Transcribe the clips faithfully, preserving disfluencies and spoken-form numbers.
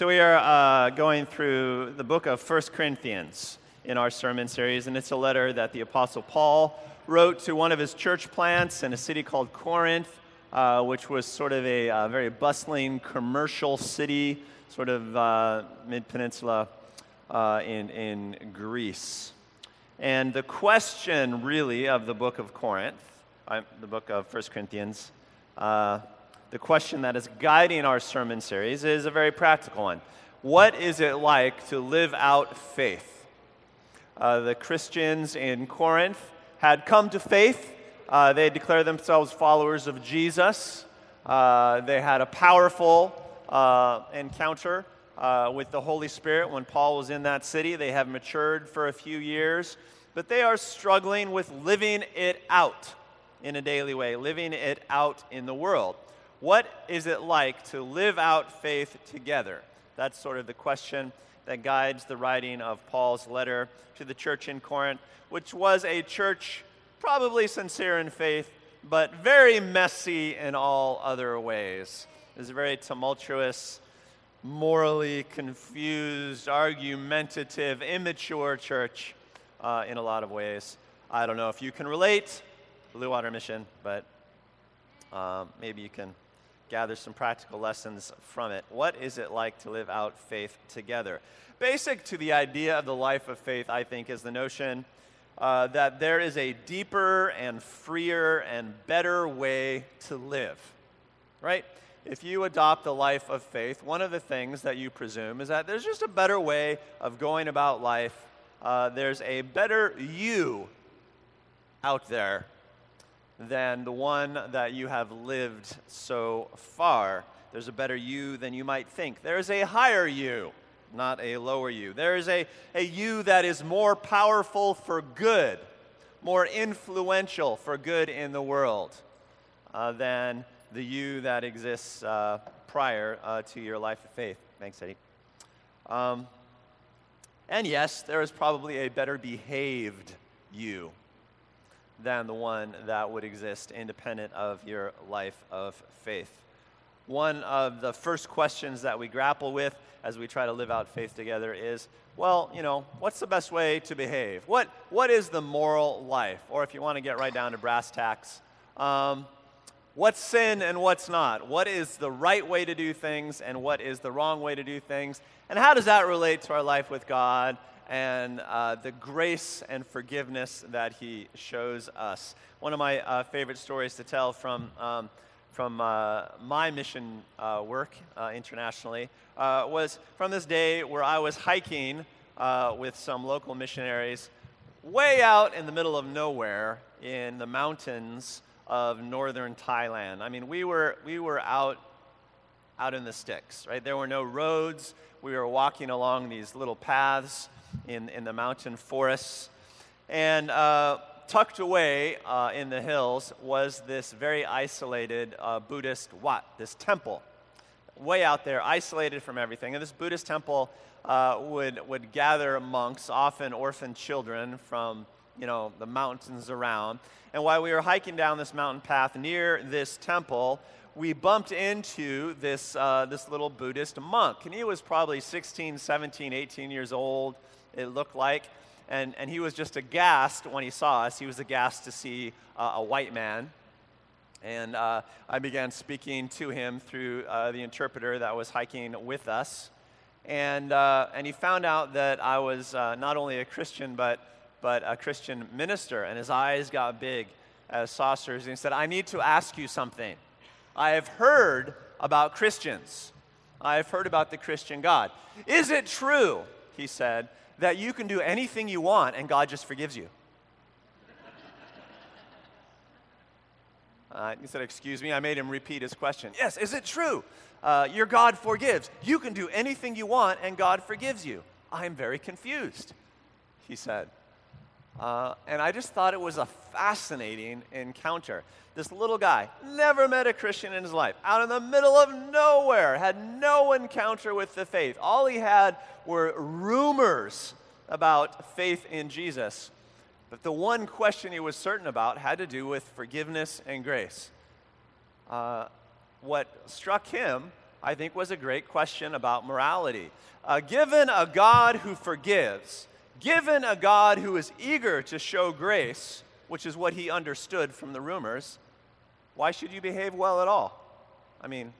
So we are uh, going through the book of First Corinthians in our sermon series, and it's a letter that the Apostle Paul wrote to one of his church plants in a city called Corinth, uh, which was sort of a uh, very bustling commercial city, sort of uh, mid-peninsula uh, in, in Greece. And the question, really, of the book of Corinth, uh, the book of First Corinthians, uh, the question that is guiding our sermon series is a very practical one. What is it like to live out faith? Uh, the Christians in Corinth had come to faith. Uh, they declared themselves followers of Jesus. Uh, they had a powerful uh, encounter uh, with the Holy Spirit when Paul was in that city. They have matured for a few years, but they are struggling with living it out in a daily way, living it out in the world. What is it like to live out faith together? That's sort of the question that guides the writing of Paul's letter to the church in Corinth, which was a church probably sincere in faith, but very messy in all other ways. It was a very tumultuous, morally confused, argumentative, immature church uh, in a lot of ways. I don't know if you can relate, Blue Water Mission, but uh, maybe you can gather some practical lessons from it. What is it like to live out faith together? Basic to the idea of the life of faith, I think, is the notion uh, that there is a deeper and freer and better way to live, right? If you adopt the life of faith, one of the things that you presume is that there's just a better way of going about life. Uh, there's a better you out there than the one that you have lived so far. There's a better you than you might think. There is a higher you, not a lower you. There is a, a you that is more powerful for good, more influential for good in the world uh, than the you that exists uh, prior uh, to your life of faith. Thanks, Eddie. Um, and yes, there is probably a better behaved you than the one that would exist independent of your life of faith. One of the first questions that we grapple with as we try to live out faith together is, well, you know, what's the best way to behave? What What is the moral life? Or if you want to get right down to brass tacks, um, what's sin and what's not? What is the right way to do things and what is the wrong way to do things? And how does that relate to our life with God and uh, the grace and forgiveness that he shows us? One of my uh, favorite stories to tell from um, from uh, my mission uh, work uh, internationally uh, was from this day where I was hiking uh, with some local missionaries way out in the middle of nowhere in the mountains of northern Thailand. I mean, we were we were out out in the sticks, right? There were no roads. We were walking along these little paths in, in the mountain forests, and uh, tucked away uh, in the hills was this very isolated uh, Buddhist wat, this temple, way out there, isolated from everything. And this Buddhist temple uh, would would gather monks, often orphan children from, you know, the mountains around. And while we were hiking down this mountain path near this temple, we bumped into this uh, this little Buddhist monk, and he was probably sixteen, seventeen, eighteen years old, it looked like, and, and he was just aghast when he saw us. He was aghast to see uh, a white man, and uh, I began speaking to him through uh, the interpreter that was hiking with us, and uh, and he found out that I was uh, not only a Christian, but, but a Christian minister, and his eyes got big as saucers, and he said, "I need to ask you something. I have heard about Christians. I have heard about the Christian God. Is it true," he said, "that you can do anything you want and God just forgives you?" Uh, he said, "Excuse me." I made him repeat his question. "Yes, is it true? Uh, your God forgives. You can do anything you want and God forgives you." "I'm very confused," he said. Uh, and I just thought it was a fascinating encounter. This little guy, never met a Christian in his life, out in the middle of nowhere, had no encounter with the faith. All he had were rumors about faith in Jesus. But the one question he was certain about had to do with forgiveness and grace. Uh, what struck him I think was a great question about morality. Uh, given a God who forgives, given a God who is eager to show grace, which is what he understood from the rumors, why should you behave well at all? I mean,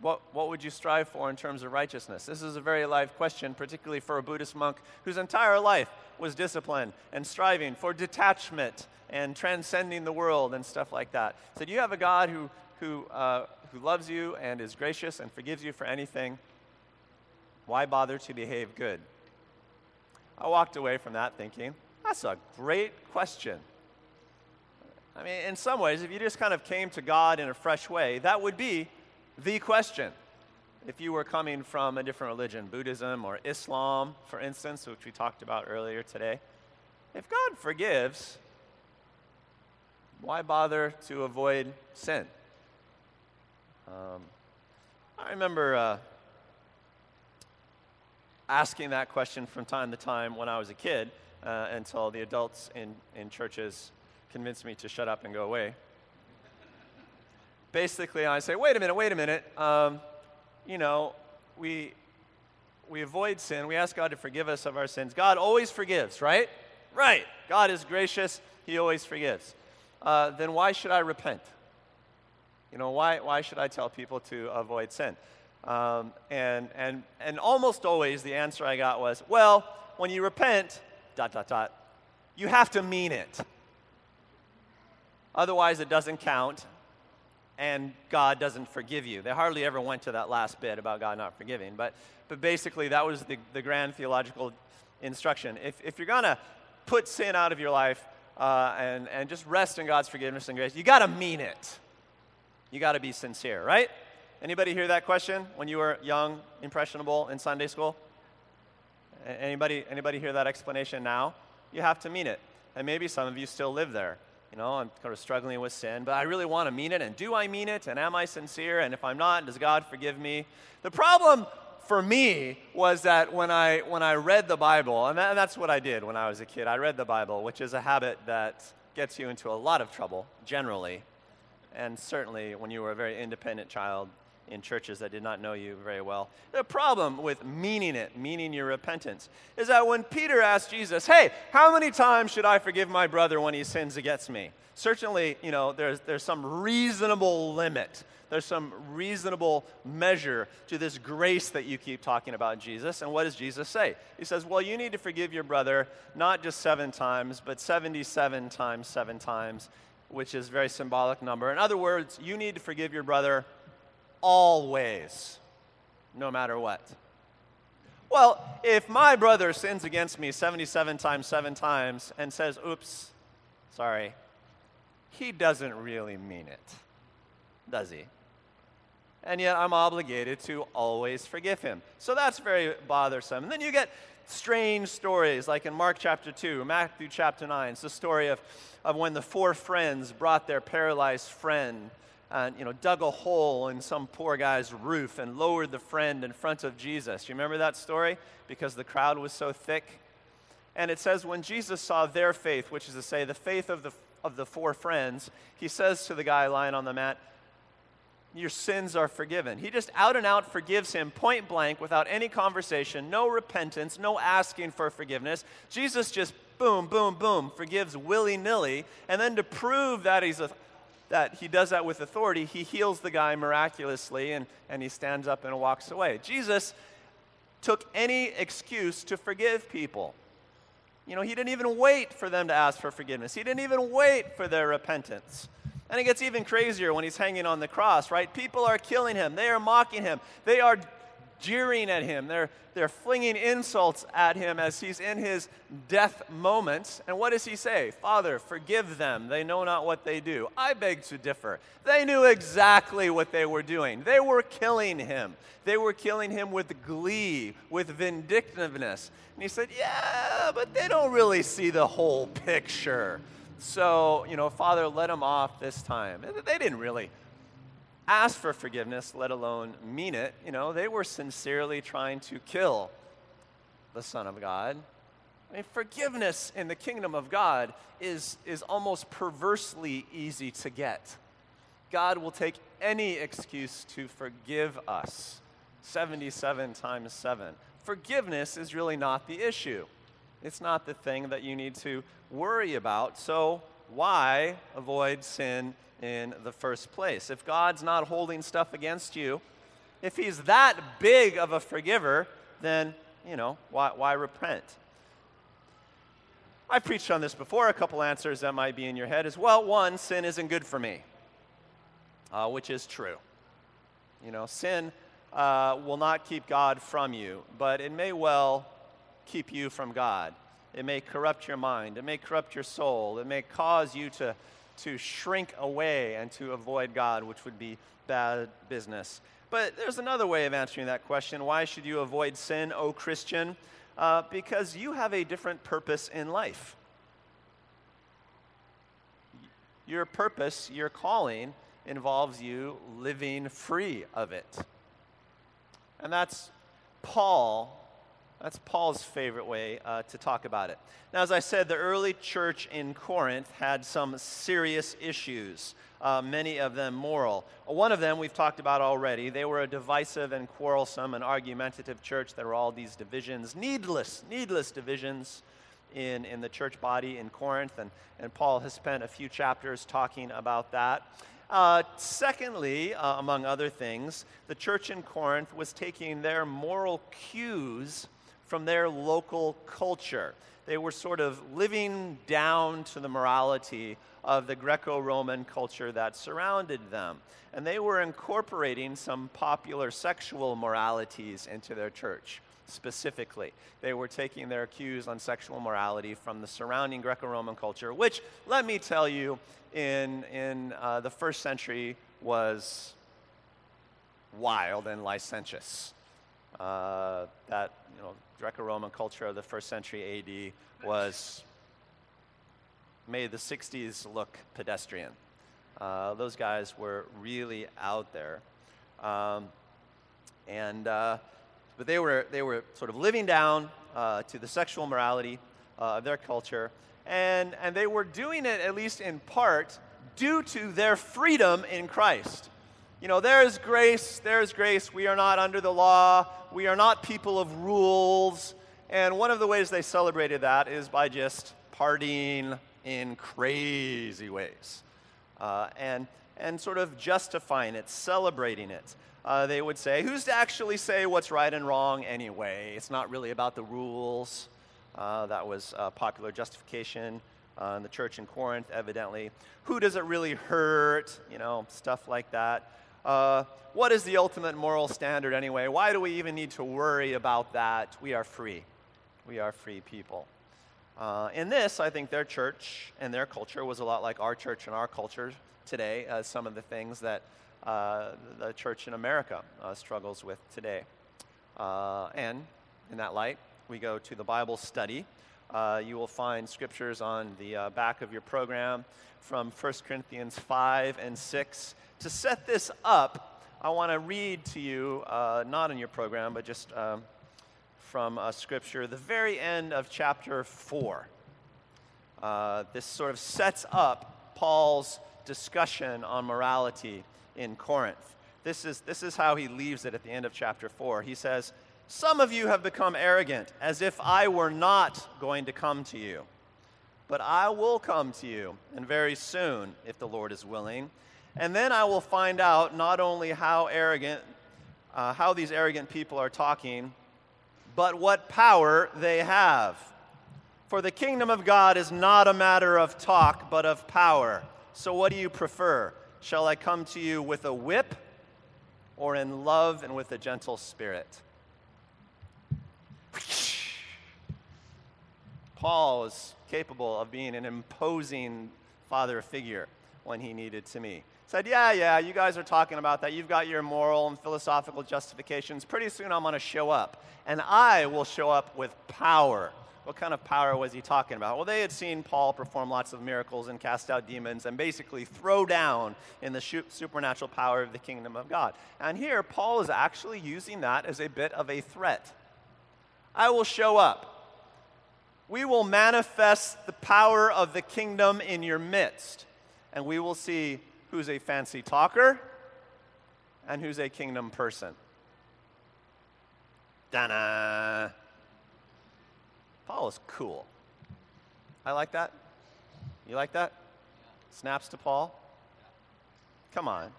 what, what would you strive for in terms of righteousness? This is a very live question, particularly for a Buddhist monk whose entire life was discipline and striving for detachment and transcending the world and stuff like that. So do you have a God who, who, uh, who loves you and is gracious and forgives you for anything? Why bother to behave good? I walked away from that thinking, that's a great question. I mean, in some ways, if you just kind of came to God in a fresh way, that would be the question. If you were coming from a different religion, Buddhism or Islam, for instance, which we talked about earlier today, if God forgives, why bother to avoid sin? Um, I remember uh, asking that question from time to time when I was a kid uh, until the adults in, in churches convinced me to shut up and go away. Basically, I say, wait a minute, wait a minute. Um, you know, we, we avoid sin. We ask God to forgive us of our sins. God always forgives, right? Right. God is gracious. He always forgives. Uh, then why should I repent? You know, why, why should I tell people to avoid sin? Um, and, and, and almost always the answer I got was, well, when you repent, dot, dot, dot, you have to mean it. Otherwise, it doesn't count. And God doesn't forgive you. They hardly ever went to that last bit about God not forgiving. But, but basically, that was the, the grand theological instruction. If, if you're going to put sin out of your life uh, and, and just rest in God's forgiveness and grace, you got to mean it. You got to be sincere, right? Anybody hear that question when you were young, impressionable in Sunday school? Anybody, anybody hear that explanation now? You have to mean it. And maybe some of you still live there. You know, I'm kind of struggling with sin, but I really want to mean it, and do I mean it, and am I sincere, and if I'm not, does God forgive me? The problem for me was that when I, when I read the Bible, and, that, and that's what I did when I was a kid, I read the Bible, which is a habit that gets you into a lot of trouble, generally, and certainly when you were a very independent child in churches that did not know you very well. The problem with meaning it, meaning your repentance, is that when Peter asked Jesus, hey, how many times should I forgive my brother when he sins against me? Certainly, you know, there's, there's some reasonable limit. There's some reasonable measure to this grace that you keep talking about, Jesus. And what does Jesus say? He says, well, you need to forgive your brother not just seven times, but seventy-seven times seven times, which is a very symbolic number. In other words, you need to forgive your brother always, no matter what. Well, if my brother sins against me seventy-seven times, seven times, and says, oops, sorry, he doesn't really mean it, does he? And yet I'm obligated to always forgive him. So that's very bothersome. And then you get strange stories, like in Mark chapter two, Matthew chapter nine. It's the story of, of when the four friends brought their paralyzed friend and, you know, dug a hole in some poor guy's roof and lowered the friend in front of Jesus. You remember that story? Because the crowd was so thick. And it says, when Jesus saw their faith, which is to say the faith of the, of the four friends, he says to the guy lying on the mat, your sins are forgiven. He just out and out forgives him point blank without any conversation, no repentance, no asking for forgiveness. Jesus just boom, boom, boom, forgives willy-nilly. And then to prove that he's a that he does that with authority, he heals the guy miraculously, and, and he stands up and walks away. Jesus took any excuse to forgive people. You know, he didn't even wait for them to ask for forgiveness. He didn't even wait for their repentance. And it gets even crazier when he's hanging on the cross, right? People are killing him. They are mocking him. They are jeering at him. They're, they're flinging insults at him as he's in his death moments. And what does he say? Father, forgive them. They know not what they do. I beg to differ. They knew exactly what they were doing. They were killing him. They were killing him with glee, with vindictiveness. And he said, yeah, but they don't really see the whole picture. So, you know, Father, let them off this time. They didn't really ask for forgiveness, let alone mean it. You know, they were sincerely trying to kill the Son of God. I mean, forgiveness in the kingdom of God is, is almost perversely easy to get. God will take any excuse to forgive us. seventy-seven times seven. Forgiveness is really not the issue. It's not the thing that you need to worry about. So why avoid sin in the first place? If God's not holding stuff against you, if he's that big of a forgiver, then, you know, why, why repent? I've preached on this before. A couple answers that might be in your head is, well, one, sin isn't good for me, uh, which is true. You know, sin uh, will not keep God from you, but it may well keep you from God. It may corrupt your mind. It may corrupt your soul. It may cause you to, to shrink away and to avoid God, which would be bad business. But there's another way of answering that question. Why should you avoid sin, O Christian? Uh, because you have a different purpose in life. Your purpose, your calling, involves you living free of it. And that's Paul. That's Paul's favorite way uh, to talk about it. Now, as I said, the early church in Corinth had some serious issues, uh, many of them moral. One of them we've talked about already. They were a divisive and quarrelsome and argumentative church. There were all these divisions, needless, needless divisions in, in the church body in Corinth, and, and Paul has spent a few chapters talking about that. Uh, secondly, uh, among other things, the church in Corinth was taking their moral cues from their local culture. They were sort of living down to the morality of the Greco-Roman culture that surrounded them. And they were incorporating some popular sexual moralities into their church, specifically. They were taking their cues on sexual morality from the surrounding Greco-Roman culture, which, let me tell you, in, in uh, the first century was wild and licentious. Uh, that, you know, Greco-Roman culture of the first century A D was, made the sixties look pedestrian. Uh, those guys were really out there. Um, and, uh, but they were, they were sort of living down uh, to the sexual morality uh, of their culture. And, and they were doing it, at least in part, due to their freedom in Christ. You know, there is grace, there is grace. We are not under the law. We are not people of rules. And one of the ways they celebrated that is by just partying in crazy ways uh, and, and sort of justifying it, celebrating it. Uh, they would say, who's to actually say what's right and wrong anyway? It's not really about the rules. Uh, that was uh, popular justification. Uh, in the church in Corinth, evidently. Who does it really hurt? You know, stuff like that. Uh, what is the ultimate moral standard anyway? Why do we even need to worry about that? We are free. We are free people. Uh, in this, I think their church and their culture was a lot like our church and our culture today, uh, some of the things that uh, the church in America uh, struggles with today. Uh, and in that light, we go to the Bible study. Uh, you will find scriptures on the uh, back of your program from First Corinthians five and six. To set this up, I want to read to you, uh, not in your program, but just uh, from a scripture, the very end of chapter four. Uh, this sort of sets up Paul's discussion on morality in Corinth. This is, this is how he leaves it at the end of chapter four. He says, "Some of you have become arrogant, as if I were not going to come to you. But I will come to you, and very soon, if the Lord is willing. And then I will find out not only how arrogant, uh, how these arrogant people are talking, but what power they have. For the kingdom of God is not a matter of talk, but of power. So what do you prefer? Shall I come to you with a whip, or in love and with a gentle spirit?" Paul is capable of being an imposing father figure when he needed to me. Said, yeah, yeah, you guys are talking about that. You've got your moral and philosophical justifications. Pretty soon I'm going to show up, and I will show up with power. What kind of power was he talking about? Well, they had seen Paul perform lots of miracles and cast out demons and basically throw down in the supernatural power of the kingdom of God. And here, Paul is actually using that as a bit of a threat. I will show up. We will manifest the power of the kingdom in your midst, and we will see who's a fancy talker and who's a kingdom person? Da-da! Paul is cool. I like that. You like that? Snaps to Paul? Come on.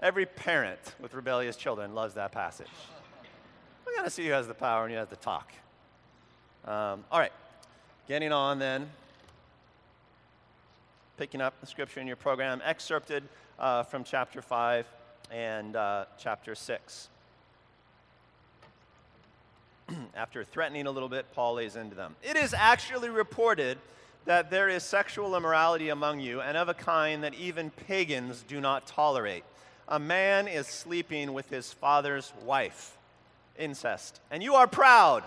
Every parent with rebellious children loves that passage. We're going to see who has the power and who has the talk. Um, all right. Getting on then. Picking up the scripture in your program, excerpted uh, from chapter five and uh, chapter six. After threatening a little bit, Paul lays into them. It is actually reported that there is sexual immorality among you, and of a kind that even pagans do not tolerate. A man is sleeping with his father's wife. Incest. And you are proud.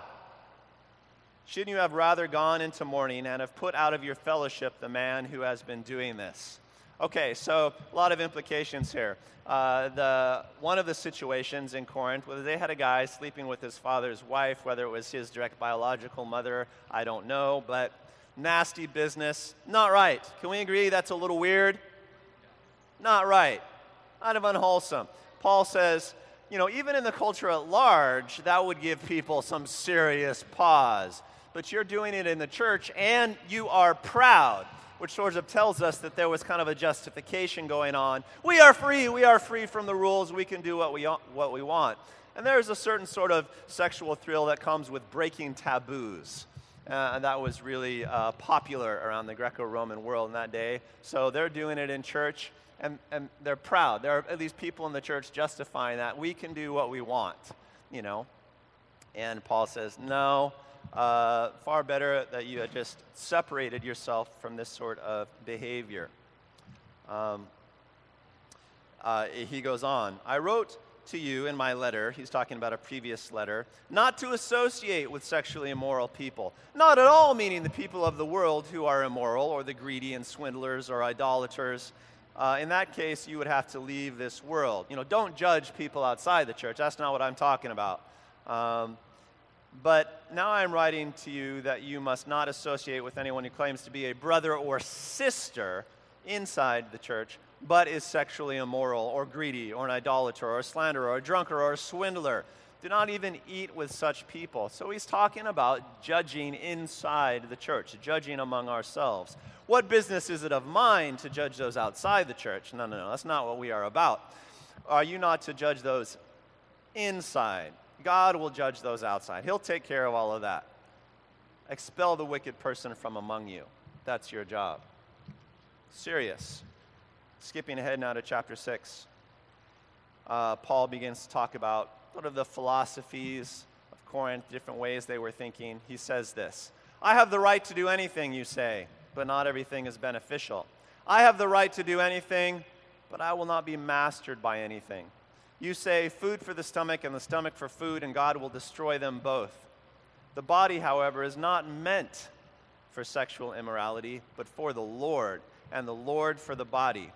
Shouldn't you have rather gone into mourning and have put out of your fellowship the man who has been doing this? Okay, so a lot of implications here. Uh, the one of the situations in Corinth, whether they had a guy sleeping with his father's wife, whether it was his direct biological mother, I don't know, but nasty business. Not right. Can we agree that's a little weird? Not right. Kind of unwholesome. Paul says, you know, even in the culture at large, that would give people some serious pause. But you're doing it in the church, and you are proud, which sort of tells us that there was kind of a justification going on. We are free. We are free from the rules. We can do what we, what we want. And there is a certain sort of sexual thrill that comes with breaking taboos. Uh, and that was really uh, popular around the Greco-Roman world in that day. So they're doing it in church, and, and they're proud. There are at least people in the church justifying that. We can do what we want, you know. And Paul says, no. Uh, far better that you had just separated yourself from this sort of behavior. Um, uh, he goes on. I wrote to you in my letter, he's talking about a previous letter, not to associate with sexually immoral people. Not at all meaning the people of the world who are immoral, or the greedy and swindlers or idolaters. Uh, in that case, you would have to leave this world. You know, don't judge people outside the church. That's not what I'm talking about. Um, But now I am writing to you that you must not associate with anyone who claims to be a brother or sister inside the church, but is sexually immoral or greedy or an idolater or a slanderer or a drunkard or a swindler. Do not even eat with such people. So he's talking about judging inside the church, judging among ourselves. What business is it of mine to judge those outside the church? No, no, no, that's not what we are about. Are you not to judge those inside? God will judge those outside. He'll take care of all of that. Expel the wicked person from among you. That's your job. Serious. Skipping ahead now to chapter six. Uh, Paul begins to talk about sort of the philosophies of Corinth, different ways they were thinking. He says this. I have the right to do anything, you say, but not everything is beneficial. I have the right to do anything, but I will not be mastered by anything. You say, food for the stomach and the stomach for food, and God will destroy them both. The body, however, is not meant for sexual immorality, but for the Lord, and the Lord for the body.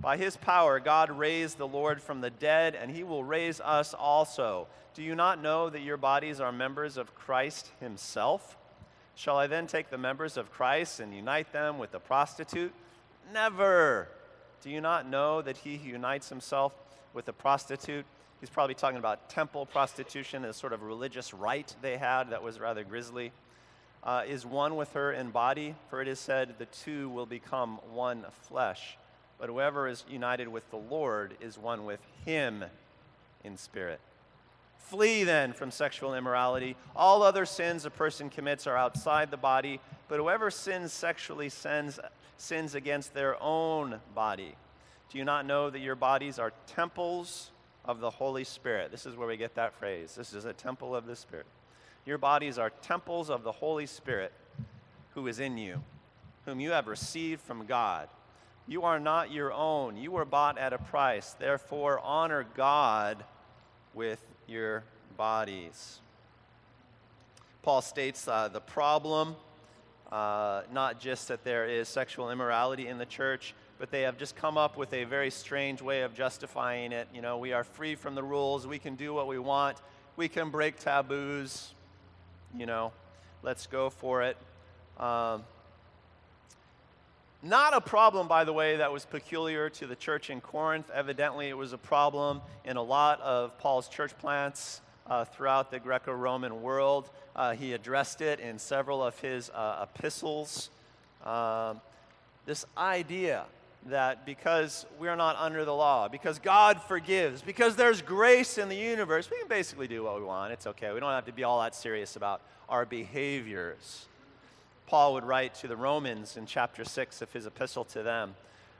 By his power, God raised the Lord from the dead, and he will raise us also. Do you not know that your bodies are members of Christ himself? Shall I then take the members of Christ and unite them with the prostitute? Never! Do you not know that he who unites himself with a prostitute, he's probably talking about temple prostitution, a sort of religious rite they had that was rather grisly, uh, is one with her in body, for it is said, the two will become one flesh. But whoever is united with the Lord is one with him in spirit. Flee then from sexual immorality. All other sins a person commits are outside the body, but whoever sins sexually sins, sins against their own body. Do you not know that your bodies are temples of the Holy Spirit? This is where we get that phrase. This is a temple of the Spirit. Your bodies are temples of the Holy Spirit who is in you, whom you have received from God. You are not your own. You were bought at a price. Therefore, honor God with your bodies. Paul states uh, the problem, uh, not just that there is sexual immorality in the church, but they have just come up with a very strange way of justifying it. You know, we are free from the rules. We can do what we want. We can break taboos. You know, let's go for it. Um, Not a problem, by the way, that was peculiar to the church in Corinth. Evidently, it was a problem in a lot of Paul's church plants uh, throughout the Greco-Roman world. Uh, he addressed it in several of his uh, epistles. Uh, this idea that because we're not under the law, because God forgives, because there's grace in the universe, we can basically do what we want. It's okay. We don't have to be all that serious about our behaviors. Paul would write to the Romans in chapter six of his epistle to them.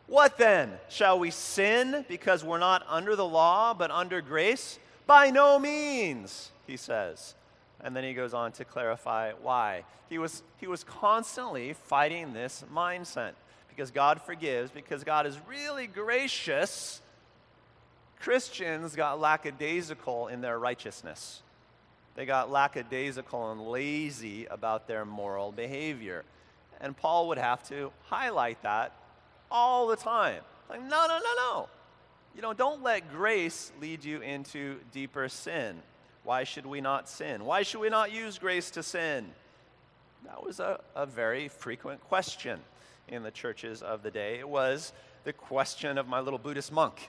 What then? Shall we sin because we're not under the law but under grace? By no means, he says. And then he goes on to clarify why. He was, he was constantly fighting this mindset. Because God forgives, because God is really gracious, Christians got lackadaisical in their righteousness. They got lackadaisical and lazy about their moral behavior. And Paul would have to highlight that all the time. Like, no, no, no, no. You know, don't let grace lead you into deeper sin. Why should we not sin? Why should we not use grace to sin? That was a, a very frequent question in the churches of the day. It was the question of my little Buddhist monk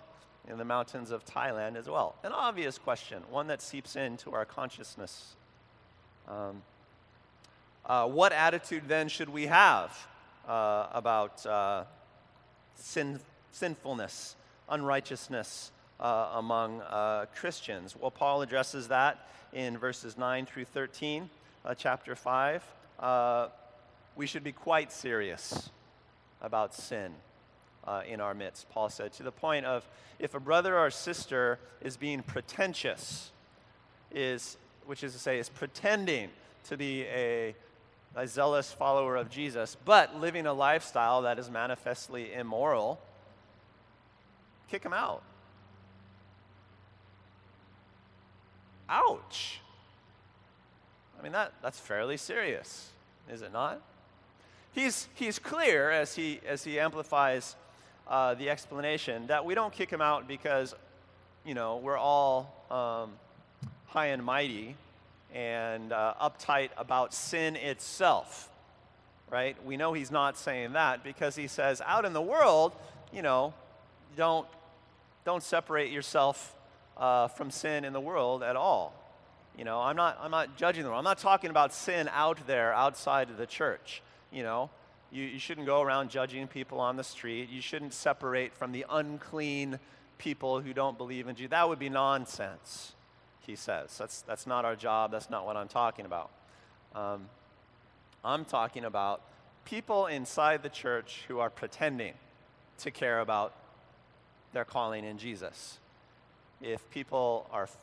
in the mountains of Thailand as well. An obvious question, one that seeps into our consciousness. Um, uh, what attitude then should we have uh, about uh, sin, sinfulness, unrighteousness uh, among uh, Christians? Well, Paul addresses that in verses nine through thirteen, uh, chapter five. Uh, we should be quite serious about sin uh, in our midst, Paul said, to the point of if a brother or sister is being pretentious, is which is to say is pretending to be a, a zealous follower of Jesus, but living a lifestyle that is manifestly immoral, kick him out. Ouch. I mean, that, that's fairly serious, is it not? He's, he's clear as he, as he amplifies uh, the explanation that we don't kick him out because, you know, we're all um, high and mighty and uh, uptight about sin itself, right? We know he's not saying that because he says out in the world, you know, don't, don't separate yourself uh, from sin in the world at all. You know, I'm not, I'm not judging the world. I'm not talking about sin out there outside of the church. You know, you, you shouldn't go around judging people on the street. You shouldn't separate from the unclean people who don't believe in Jesus. That would be nonsense, he says. That's, that's not our job. That's not what I'm talking about. Um, I'm talking about people inside the church who are pretending to care about their calling in Jesus. If people are f-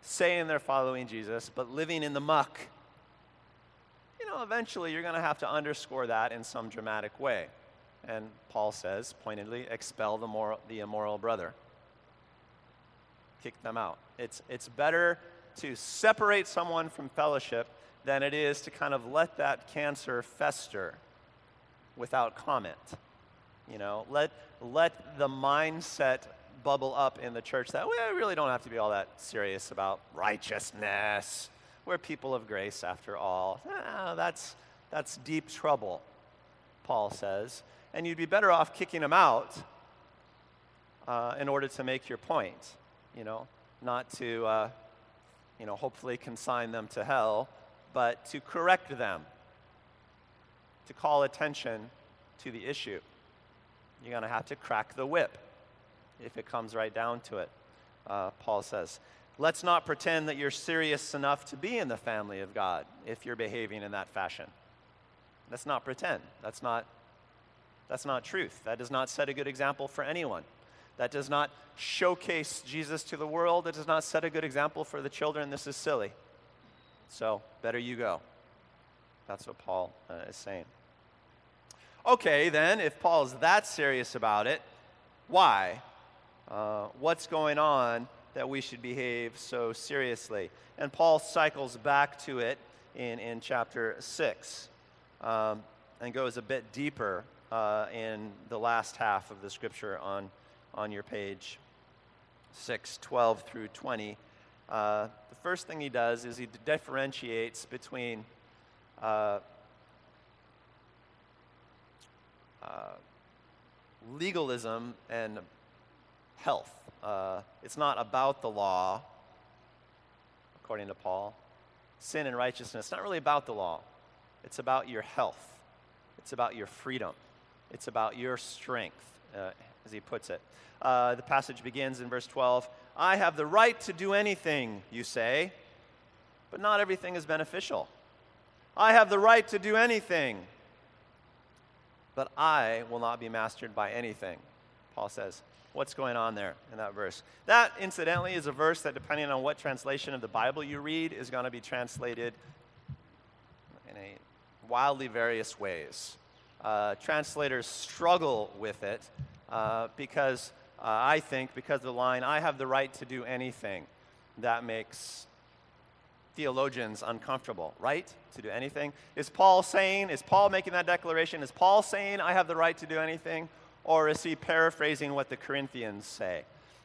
saying they're following Jesus but living in the muck, you know, eventually you're going to have to underscore that in some dramatic way. And Paul says, pointedly, expel the, moral, the immoral brother. Kick them out. It's, it's better to separate someone from fellowship than it is to kind of let that cancer fester without comment. You know, let, let the mindset bubble up in the church that we really don't have to be all that serious about righteousness. We're people of grace, after all. Ah, that's, that's deep trouble, Paul says. And you'd be better off kicking them out uh, in order to make your point, you know, not to, uh, you know, hopefully consign them to hell, but to correct them, to call attention to the issue. You're going to have to crack the whip if it comes right down to it, uh, Paul says. Let's not pretend that you're serious enough to be in the family of God if you're behaving in that fashion. Let's not pretend. That's not, that's not truth. That does not set a good example for anyone. That does not showcase Jesus to the world. It does not set a good example for the children. This is silly. So, better you go. That's what Paul uh, is saying. Okay, then, if Paul's that serious about it, why? Uh, what's going on that we should behave so seriously? And Paul cycles back to it in, in chapter six um, and goes a bit deeper uh, in the last half of the scripture on, on your page, six, twelve through twenty. Uh, the first thing he does is he differentiates between uh, uh, legalism and health. Uh, it's not about the law, according to Paul. Sin and righteousness, it's not really about the law. It's about your health. It's about your freedom. It's about your strength, uh, as he puts it. Uh, the passage begins in verse twelve. I have the right to do anything, you say, but not everything is beneficial. I have the right to do anything, but I will not be mastered by anything, Paul says. What's going on there in that verse? That, incidentally, is a verse that, depending on what translation of the Bible you read, is going to be translated in a wildly various ways. Uh, translators struggle with it uh, because, uh, I think, because of the line, I have the right to do anything, that makes theologians uncomfortable, right? To do anything. Is Paul saying, is Paul making that declaration? Is Paul saying, I have the right to do anything? Or is he paraphrasing what the Corinthians say?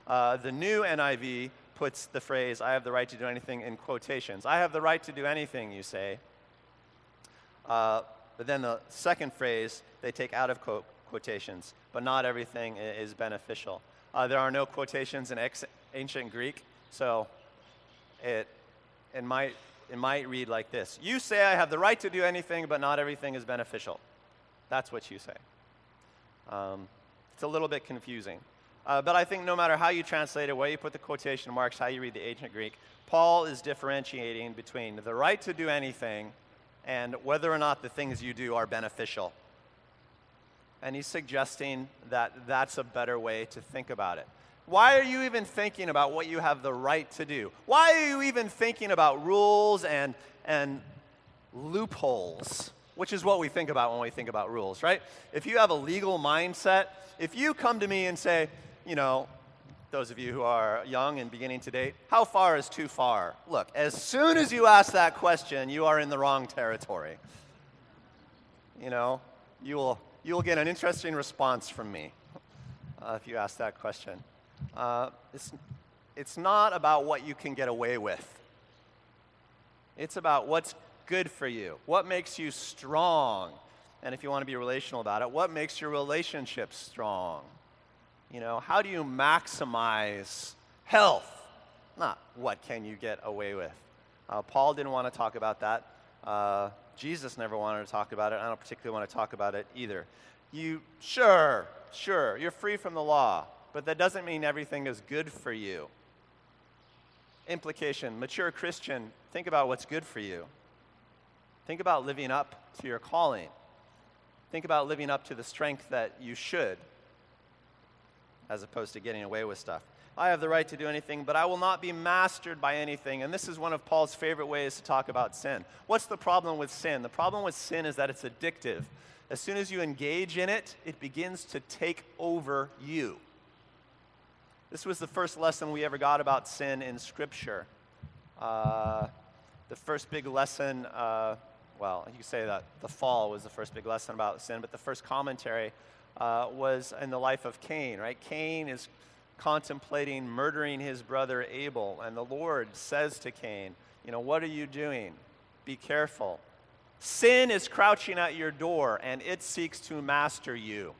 Uh, the new N I V puts the phrase, I have the right to do anything, in quotations. I have the right to do anything, you say. Uh, but then the second phrase they take out of quote, quotations, but not everything is beneficial. Uh, there are no quotations in ex- ancient Greek, so it, it, might, it might read like this. You say I have the right to do anything, but not everything is beneficial. That's what you say. Um, it's a little bit confusing. Uh, but I think no matter how you translate it, where you put the quotation marks, how you read the ancient Greek, Paul is differentiating between the right to do anything and whether or not the things you do are beneficial. And he's suggesting that that's a better way to think about it. Why are you even thinking about what you have the right to do? Why are you even thinking about rules and, and loopholes? Which is what we think about when we think about rules, right? If you have a legal mindset, if you come to me and say, you know, those of you who are young and beginning to date, how far is too far? Look, as soon as you ask that question, you are in the wrong territory. You know, you will you will get an interesting response from me uh, if you ask that question. Uh, it's, it's not about what you can get away with. It's about what's good for you. What makes you strong? And if you want to be relational about it, what makes your relationship strong? You know, how do you maximize health? Not what can you get away with. Uh, Paul didn't want to talk about that. Uh, Jesus never wanted to talk about it. I don't particularly want to talk about it either. You, sure, sure, you're free from the law, but that doesn't mean everything is good for you. Implication, mature Christian, think about what's good for you. Think about living up to your calling. Think about living up to the strength that you should, as opposed to getting away with stuff. I have the right to do anything, but I will not be mastered by anything. And this is one of Paul's favorite ways to talk about sin. What's the problem with sin? The problem with sin is that it's addictive. As soon as you engage in it, it begins to take over you. This was the first lesson we ever got about sin in Scripture. Uh, the first big lesson... Uh, Well, you could say that the fall was the first big lesson about sin, but the first commentary uh, was in the life of Cain, right? Cain is contemplating murdering his brother Abel, and the Lord says to Cain, you know, what are you doing? Be careful. Sin is crouching at your door, and it seeks to master you,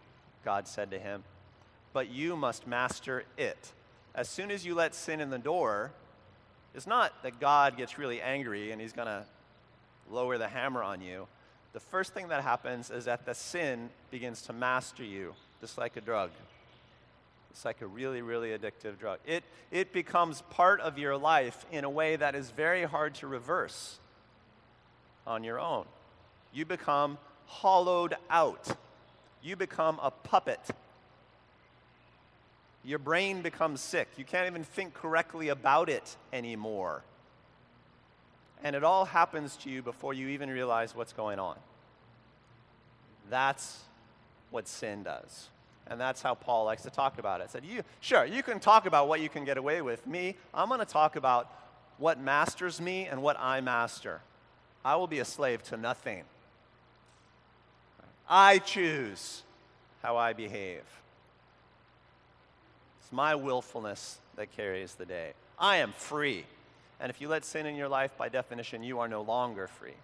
God said to him, but you must master it. As soon as you let sin in the door, it's not that God gets really angry and he's going to lower the hammer on you. The first thing that happens is that the sin begins to master you, just like a drug. It's like a really, really addictive drug. It, it becomes part of your life in a way that is very hard to reverse on your own. You become hollowed out. You become a puppet. Your brain becomes sick. You can't even think correctly about it anymore. And it all happens to you before you even realize what's going on. That's what sin does. And that's how Paul likes to talk about it. He said, you, sure, you can talk about what you can get away with. Me, I'm going to talk about what masters me and what I master. I will be a slave to nothing. I choose how I behave. It's my willfulness that carries the day. I am free. And if you let sin in your life, by definition, you are no longer free.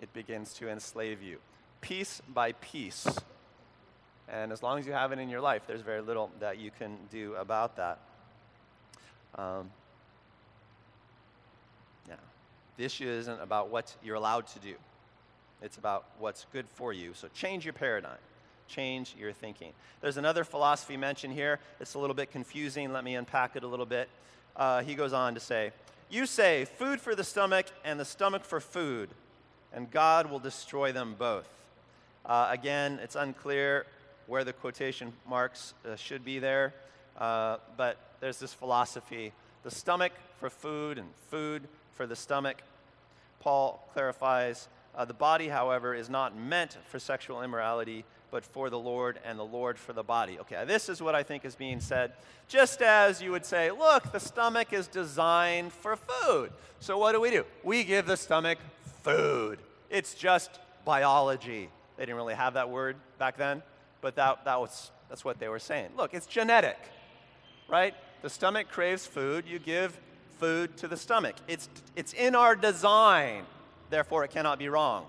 It begins to enslave you. Piece by piece, And as long as you have it in your life, there's very little that you can do about that. Um, yeah. The issue isn't about what you're allowed to do. It's about what's good for you. So change your paradigm. Change your thinking. There's another philosophy mentioned here. It's a little bit confusing. Let me unpack it a little bit. Uh, he goes on to say, you say food for the stomach and the stomach for food, and God will destroy them both. Uh, again, it's unclear where the quotation marks uh, should be there, uh, but there's this philosophy, the stomach for food and food for the stomach. Paul clarifies, uh, the body, however, is not meant for sexual immorality, but for the Lord, and the Lord for the body. Okay, this is what I think is being said. Just as you would say, look, the stomach is designed for food. So what do we do? We give the stomach food. It's just biology. They didn't really have that word back then, but that, that was, that's what they were saying. Look, it's genetic, right? The stomach craves food. You give food to the stomach. It's, it's in our design. Therefore, it cannot be wrong.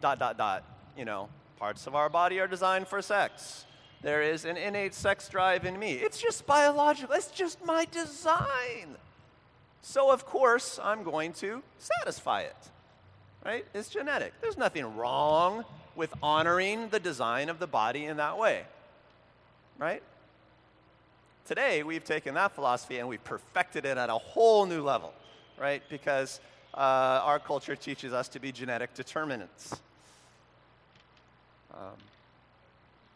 Dot, dot, dot, you know. Parts of our body are designed for sex. There is an innate sex drive in me. It's just biological. It's just my design. So, of course, I'm going to satisfy it, right? It's genetic. There's nothing wrong with honoring the design of the body in that way, right? Today, we've taken that philosophy and we've perfected it at a whole new level, right? Because uh, our culture teaches us to be genetic determinists. Um,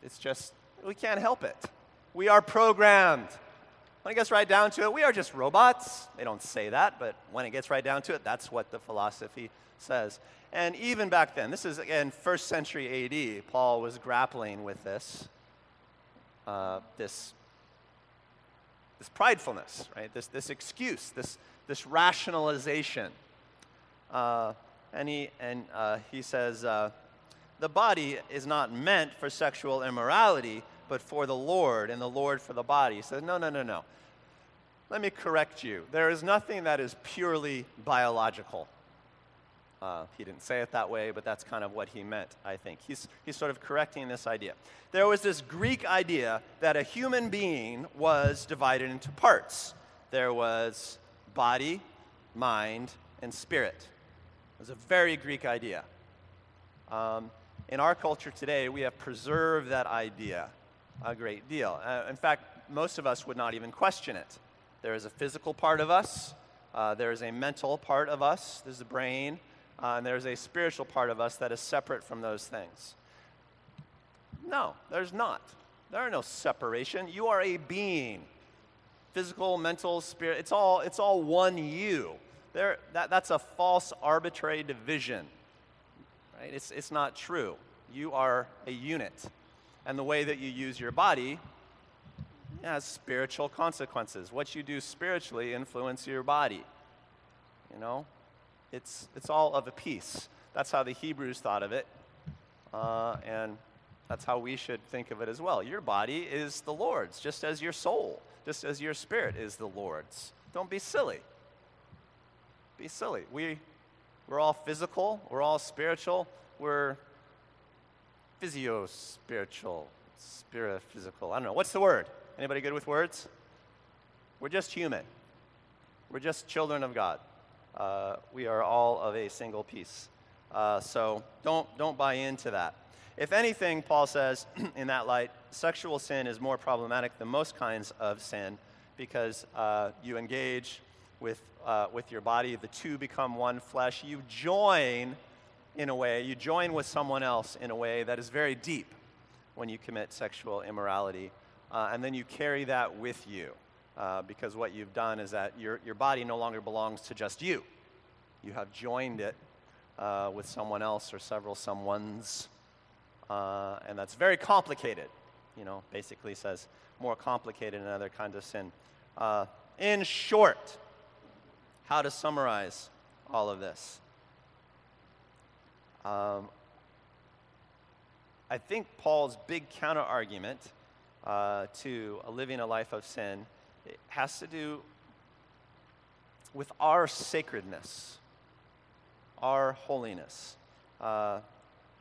it's just, we can't help it. We are programmed. When it gets right down to it, we are just robots. They don't say that, but when it gets right down to it, that's what the philosophy says. And even back then, this is, again, first century A D, Paul was grappling with this, uh, this, this pridefulness, right? This, this excuse, this, this rationalization. Uh, and he, and uh, he says... Uh, The body is not meant for sexual immorality, but for the Lord, and the Lord for the body. He says, no, no, no, no. Let me correct you. There is nothing that is purely biological. Uh, he didn't say it that way, but that's kind of what he meant, I think. He's, he's sort of correcting this idea. There was this Greek idea that a human being was divided into parts. There was body, mind, and spirit. It was a very Greek idea. Um, In our culture today, we have preserved that idea a great deal. Uh, in fact, most of us would not even question it. There is a physical part of us. Uh, there is a mental part of us. There's the brain. Uh, and there's a spiritual part of us that is separate from those things. No, there's not. There are no separation. You are a being. Physical, mental, spirit. It's all, it's all one you. There, that, that's a false, arbitrary division. Right? It's, it's not true. You are a unit. And the way that you use your body has spiritual consequences. What you do spiritually influences your body. You know? It's, it's all of a piece. That's how the Hebrews thought of it. Uh, and that's how we should think of it as well. Your body is the Lord's, just as your soul, just as your spirit is the Lord's. Don't be silly. Be silly. We... We're all physical. We're all spiritual. We're physio-spiritual, spirit-physical. I don't know. What's the word? Anybody good with words? We're just human. We're just children of God. Uh, we are all of a single piece. Uh, so don't, don't buy into that. If anything, Paul says, in that light, sexual sin is more problematic than most kinds of sin because uh, you engage with uh, with your body, the two become one flesh. You join in a way, you join with someone else in a way that is very deep when you commit sexual immorality. Uh, and then you carry that with you uh, because what you've done is that your, your body no longer belongs to just you. You have joined it uh, with someone else or several someones. Uh, and that's very complicated. You know, basically says more complicated than other kinds of sin. Uh, in short... How to summarize all of this? Um, I think Paul's big counter-argument uh, to living a life of sin it has to do with our sacredness, our holiness. Uh,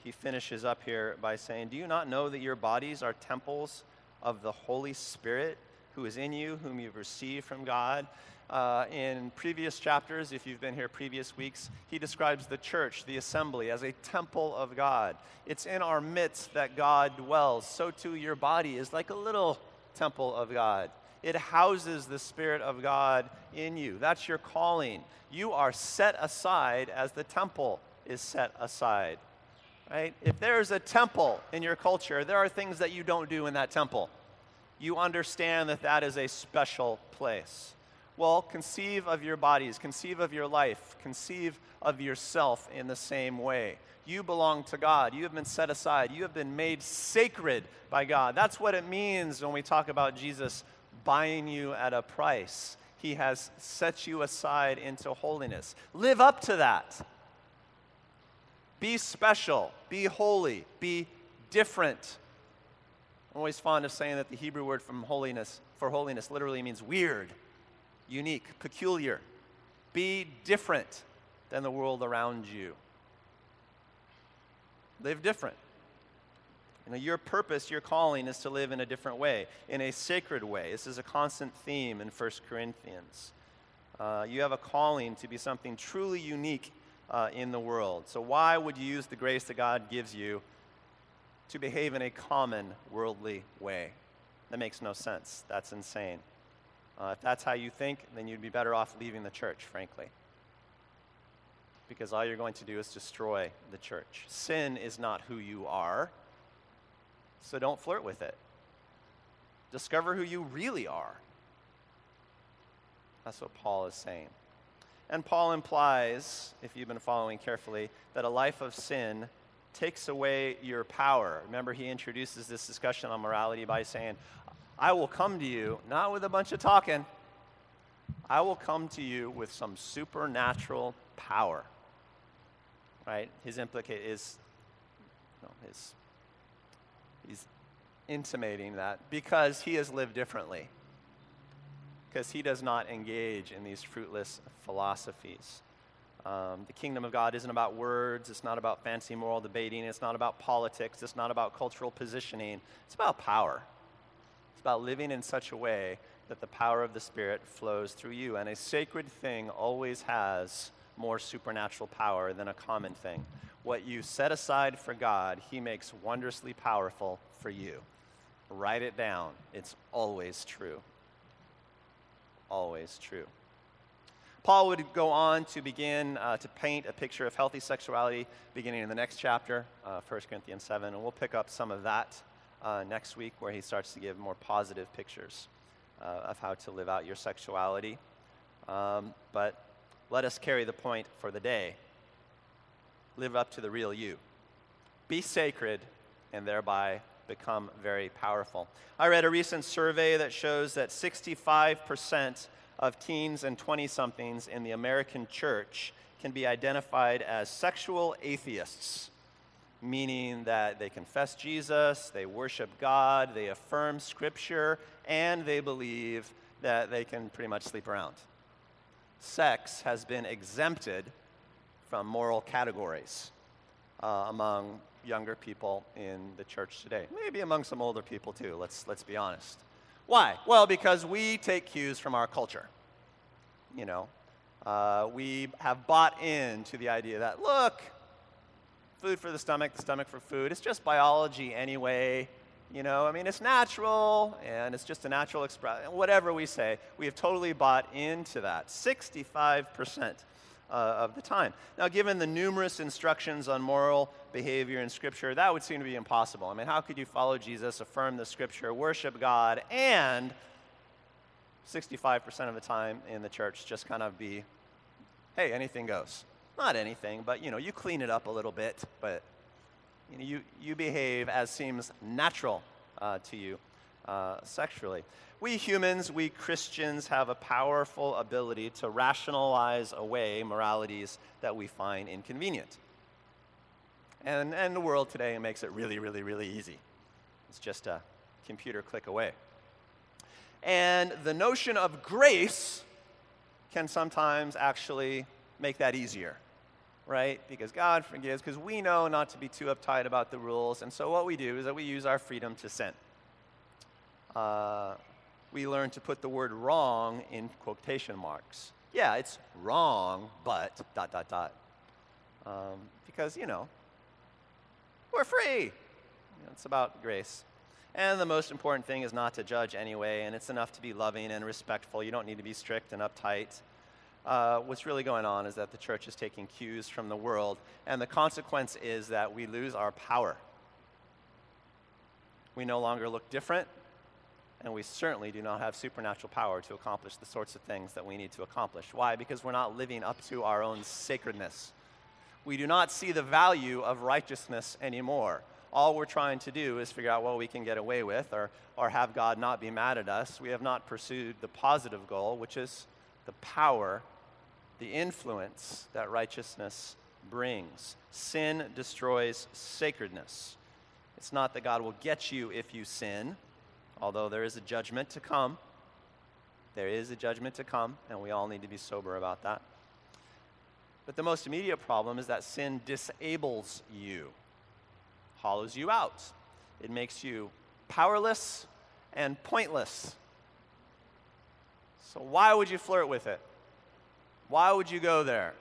he finishes up here by saying, "Do you not know that your bodies are temples of the Holy Spirit who is in you, whom you've received from God?" Uh, in previous chapters, if you've been here previous weeks, he describes the church, the assembly, as a temple of God. It's in our midst that God dwells. So too your body is like a little temple of God. It houses the Spirit of God in you. That's your calling. You are set aside as the temple is set aside, right? If there's a temple in your culture, there are things that you don't do in that temple. You understand that that is a special place. Well, conceive of your bodies, conceive of your life, conceive of yourself in the same way. You belong to God. You have been set aside. You have been made sacred by God. That's what it means when we talk about Jesus buying you at a price. He has set you aside into holiness. Live up to that. Be special. Be holy. Be different. I'm always fond of saying that the Hebrew word from holiness, for holiness literally means weird, unique, peculiar. Be different than the world around you. Live different. You know, your purpose, your calling is to live in a different way, in a sacred way. This is a constant theme in First Corinthians. Uh, you have a calling to be something truly unique uh, in the world. So why would you use the grace that God gives you to behave in a common worldly way? That makes no sense. That's insane. Uh, if that's how you think, then you'd be better off leaving the church, frankly. Because all you're going to do is destroy the church. Sin is not who you are, so don't flirt with it. Discover who you really are. That's what Paul is saying. And Paul implies, if you've been following carefully, that a life of sin takes away your power. Remember, he introduces this discussion on morality by saying, I will come to you, not with a bunch of talking. I will come to you with some supernatural power. Right? His implicate is, no, his, he's intimating that because he has lived differently. Because he does not engage in these fruitless philosophies. Um, the kingdom of God isn't about words. It's not about fancy moral debating. It's not about politics. It's not about cultural positioning. It's about power. It's about living in such a way that the power of the Spirit flows through you. And a sacred thing always has more supernatural power than a common thing. What you set aside for God, he makes wondrously powerful for you. Write it down. It's always true. Always true. Paul would go on to begin uh, to paint a picture of healthy sexuality beginning in the next chapter, uh, First Corinthians seven, and we'll pick up some of that Uh, next week, where he starts to give more positive pictures uh, of how to live out your sexuality. Um, but let us carry the point for the day. Live up to the real you. Be sacred and thereby become very powerful. I read a recent survey that shows that sixty-five percent of teens and twenty-somethings in the American church can be identified as sexual atheists, meaning that they confess Jesus, they worship God, they affirm Scripture, and they believe that they can pretty much sleep around. Sex has been exempted from moral categories uh, among younger people in the church today. Maybe among some older people too, let's, let's be honest. Why? Well, because we take cues from our culture, you know. Uh, we have bought into the idea that, look, food for the stomach, the stomach for food. It's just biology anyway. You know, I mean, it's natural, and it's just a natural expression. Whatever we say, we have totally bought into that sixty-five percent uh, of the time. Now, given the numerous instructions on moral behavior in Scripture, that would seem to be impossible. I mean, how could you follow Jesus, affirm the Scripture, worship God, and sixty-five percent of the time in the church just kind of be, hey, anything goes. Not anything, but, you know, you clean it up a little bit, but you know, you, you behave as seems natural uh, to you uh, sexually. We humans, we Christians, have a powerful ability to rationalize away moralities that we find inconvenient. And, and the world today makes it really, really, really easy. It's just a computer click away. And the notion of grace can sometimes actually make that easier. right? Because God forgives, because we know not to be too uptight about the rules. And so what we do is that we use our freedom to sin. Uh, we learn to put the word wrong in quotation marks. Yeah, it's wrong, but dot, dot, dot. Um, because, you know, we're free. You know, it's about grace. And the most important thing is not to judge anyway, and it's enough to be loving and respectful. You don't need to be strict and uptight. Uh, what's really going on is that the church is taking cues from the world, and the consequence is that we lose our power. We no longer look different, and we certainly do not have supernatural power to accomplish the sorts of things that we need to accomplish. Why? Because we're not living up to our own sacredness. We do not see the value of righteousness anymore. All we're trying to do is figure out what we can get away with, or, or have God not be mad at us. We have not pursued the positive goal, which is the power, the influence that righteousness brings. Sin destroys sacredness. It's not that God will get you if you sin, although there is a judgment to come. There is a judgment to come, and we all need to be sober about that. But the most immediate problem is that sin disables you. Hollows you out. It makes you powerless and pointless. So why would you flirt with it? Why would you go there?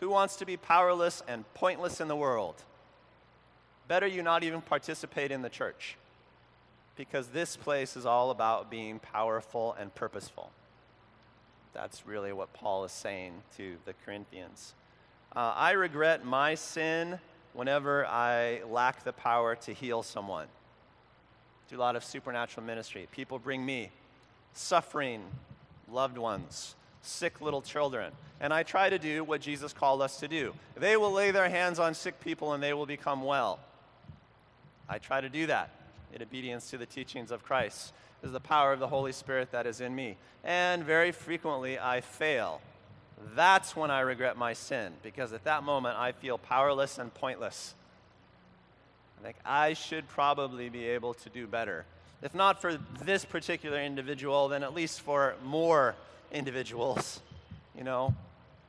Who wants to be powerless and pointless in the world? Better you not even participate in the church, because this place is all about being powerful and purposeful. That's really what Paul is saying to the Corinthians. Uh, I regret my sin whenever I lack the power to heal someone. Do a lot of supernatural ministry. People bring me suffering loved ones, sick little children, and I try to do what Jesus called us to do. They will lay their hands on sick people and they will become well. I try to do that in obedience to the teachings of Christ. This is the power of the Holy Spirit that is in me. And very frequently I fail. That's when I regret my sin, because at that moment I feel powerless and pointless. I think I should probably be able to do better. If not for this particular individual, then at least for more individuals. You know,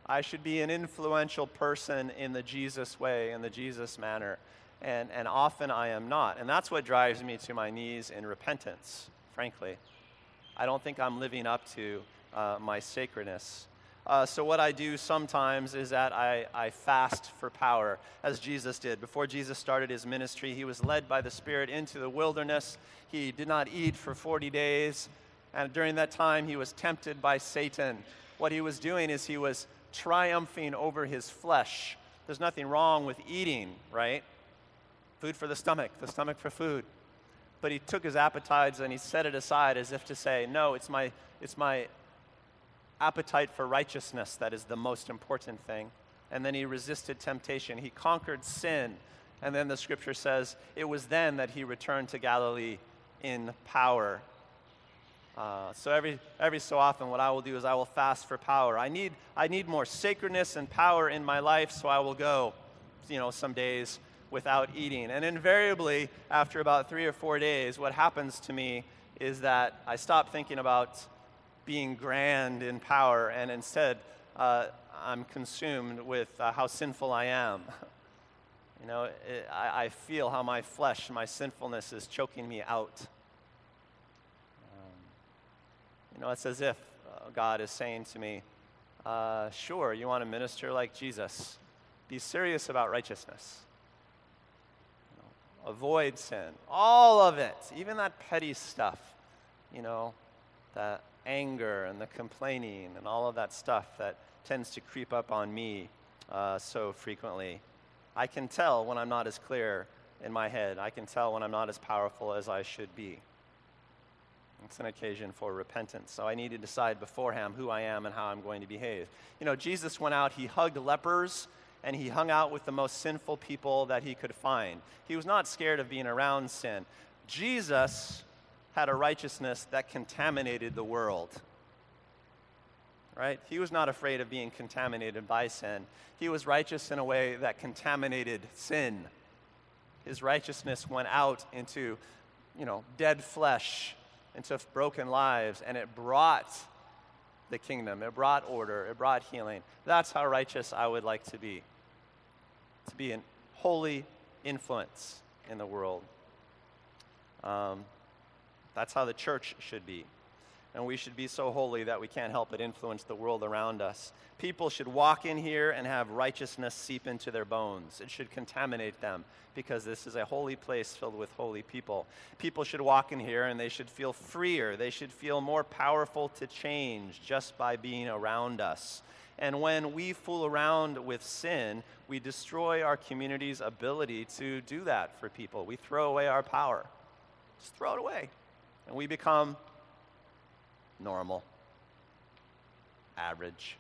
I should be an influential person in the Jesus way, in the Jesus manner. And, and often I am not. And that's what drives me to my knees in repentance, frankly. I don't think I'm living up to uh, my sacredness. Uh, so what I do sometimes is that I, I fast for power, as Jesus did. Before Jesus started his ministry, he was led by the Spirit into the wilderness. He did not eat for forty days, and during that time, he was tempted by Satan. What he was doing is he was triumphing over his flesh. There's nothing wrong with eating, right? Food for the stomach, the stomach for food. But he took his appetites and he set it aside as if to say, no, it's my, it's my appetite for righteousness that is the most important thing. And then he resisted temptation. He conquered sin. And then the scripture says it was then that he returned to Galilee in power. Uh, so every every so often what I will do is I will fast for power. I need I need more sacredness and power in my life, so I will go, you know, some days without eating. And invariably, after about three or four days, what happens to me is that I stop thinking about being grand in power, and instead uh, I'm consumed with uh, how sinful I am. You know, it, I, I feel how my flesh, my sinfulness is choking me out. Um, you know, it's as if uh, God is saying to me, uh, sure, you want to minister like Jesus. Be serious about righteousness. You know, avoid sin. All of it, even that petty stuff, you know, that anger and the complaining and all of that stuff that tends to creep up on me uh, so frequently. I can tell when I'm not as clear in my head. I can tell when I'm not as powerful as I should be. It's an occasion for repentance. So I need to decide beforehand who I am and how I'm going to behave. You know, Jesus went out, he hugged lepers, and he hung out with the most sinful people that he could find. He was not scared of being around sin. Jesus had a righteousness that contaminated the world, right? He was not afraid of being contaminated by sin. He was righteous in a way that contaminated sin. His righteousness went out into, you know, dead flesh, into broken lives, and it brought the kingdom. It brought order. It brought healing. That's how righteous I would like to be. to be a holy influence in the world. Um, that's how the church should be. And we should be so holy that we can't help but influence the world around us. People should walk in here and have righteousness seep into their bones. It should contaminate them because this is a holy place filled with holy people. People should walk in here and they should feel freer. They should feel more powerful to change just by being around us. And when we fool around with sin, we destroy our community's ability to do that for people. We throw away our power. Just throw it away. And we become normal, average.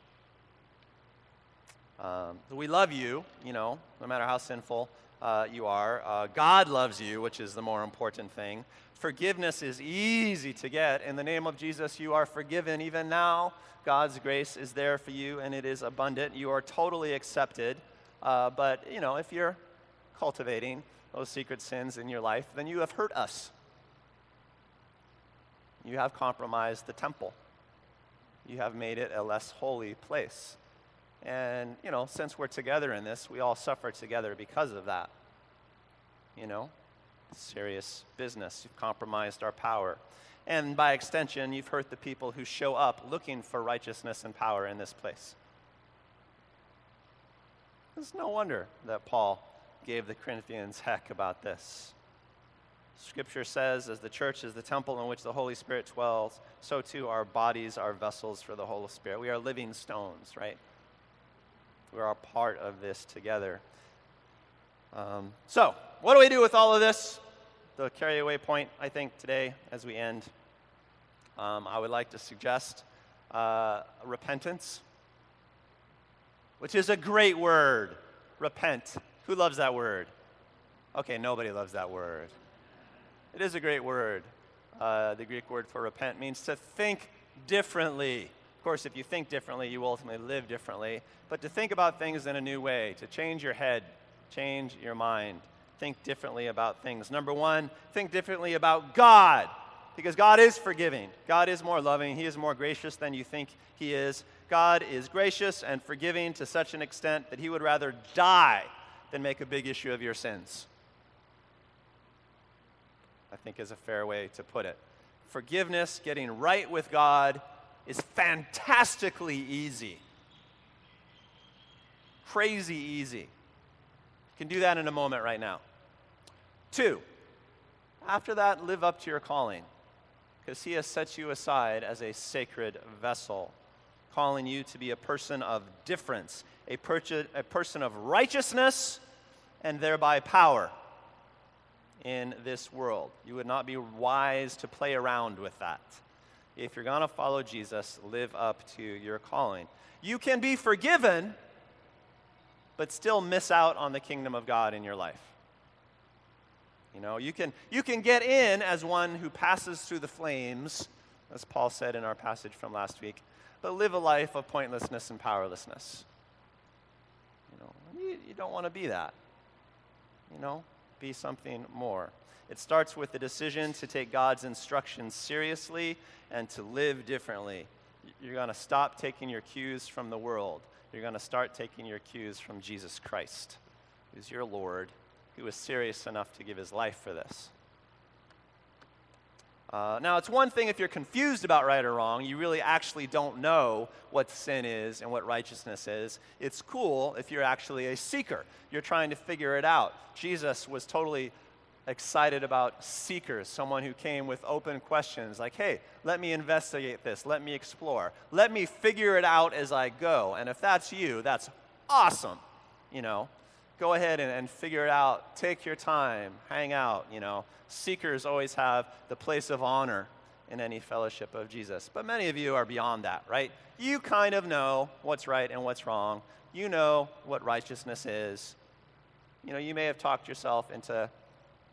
Um, we love you, you know, no matter how sinful uh, you are. Uh, God loves you, which is the more important thing. Forgiveness is easy to get. In the name of Jesus, you are forgiven even now. God's grace is there for you, and it is abundant. You are totally accepted. Uh, but, you know, if you're cultivating those secret sins in your life, then you have hurt us. You have compromised the temple. You have made it a less holy place. And, you know, since we're together in this, we all suffer together because of that. You know, serious business. You've compromised our power. And by extension, you've hurt the people who show up looking for righteousness and power in this place. It's no wonder that Paul gave the Corinthians heck about this. Scripture says, as the church is the temple in which the Holy Spirit dwells, so too our bodies are vessels for the Holy Spirit. We are living stones, right? We're all part of this together. Um, so, what do we do with all of this? The carry-away point, I think, today as we end, um, I would like to suggest uh, repentance, which is a great word, repent. Who loves that word? Okay, nobody loves that word. It is a great word. Uh, the Greek word for repent means to think differently. Of course, if you think differently, you ultimately live differently. But to think about things in a new way, to change your head, change your mind, think differently about things. Number one, think differently about God, because God is forgiving. God is more loving. He is more gracious than you think he is. God is gracious and forgiving to such an extent that he would rather die than make a big issue of your sins. I think is a fair way to put it. Forgiveness, getting right with God, is fantastically easy. Crazy easy. You can do that in a moment right now. Two, after that, live up to your calling, because he has set you aside as a sacred vessel, calling you to be a person of difference, a, per- a person of righteousness and thereby power. In this world, you would not be wise to play around with that. If you're going to follow Jesus, live up to your calling. You can be forgiven, but still miss out on the kingdom of God in your life. You know, you can, you can get in as one who passes through the flames, as Paul said in our passage from last week, but live a life of pointlessness and powerlessness. You know, you, you don't want to be that, you know. Be something more. It starts with the decision to take God's instructions seriously and to live differently. You're going to stop taking your cues from the world. You're going to start taking your cues from Jesus Christ, who's your Lord, who was serious enough to give his life for this. Uh, now, it's one thing if you're confused about right or wrong. You really actually don't know what sin is and what righteousness is. It's cool if you're actually a seeker. You're trying to figure it out. Jesus was totally excited about seekers, someone who came with open questions like, hey, let me investigate this. Let me explore. Let me figure it out as I go. And if that's you, that's awesome. You know, go ahead and, and figure it out. Take your time. Hang out, you know. Seekers always have the place of honor in any fellowship of Jesus. But many of you are beyond that, right? You kind of know what's right and what's wrong. You know what righteousness is. You know, you may have talked yourself into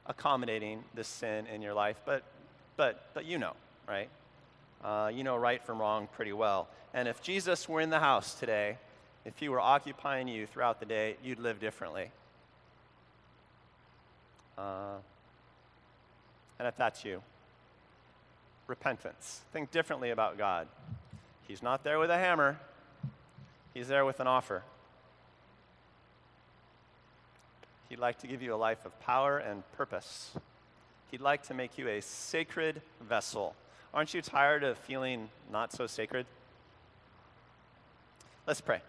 accommodating this sin in your life, but but, but you know, right? Uh, you know right from wrong pretty well. And if Jesus were in the house today, if he were occupying you throughout the day, you'd live differently. Uh, and if that's you, repentance. Think differently about God. He's not there with a hammer. He's there with an offer. He'd like to give you a life of power and purpose. He'd like to make you a sacred vessel. Aren't you tired of feeling not so sacred? Let's pray.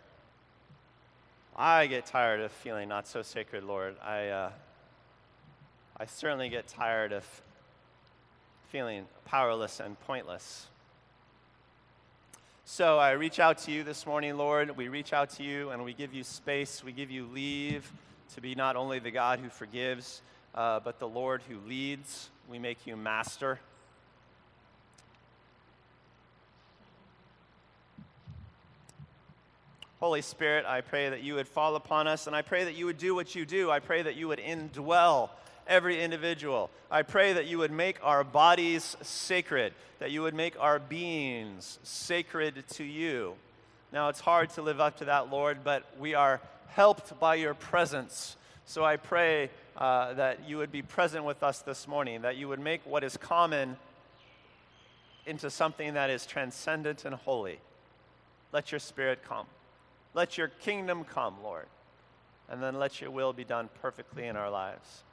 I get tired of feeling not so sacred, Lord. I uh, I certainly get tired of feeling powerless and pointless. So I reach out to you this morning, Lord. We reach out to you and we give you space. We give you leave to be not only the God who forgives, uh, but the Lord who leads. We make you master. Holy Spirit, I pray that you would fall upon us, and I pray that you would do what you do. I pray that you would indwell every individual. I pray that you would make our bodies sacred, that you would make our beings sacred to you. Now, it's hard to live up to that, Lord, but we are helped by your presence. So I pray uh, that you would be present with us this morning, that you would make what is common into something that is transcendent and holy. Let your Spirit come. Let your kingdom come, Lord, and then let your will be done perfectly in our lives.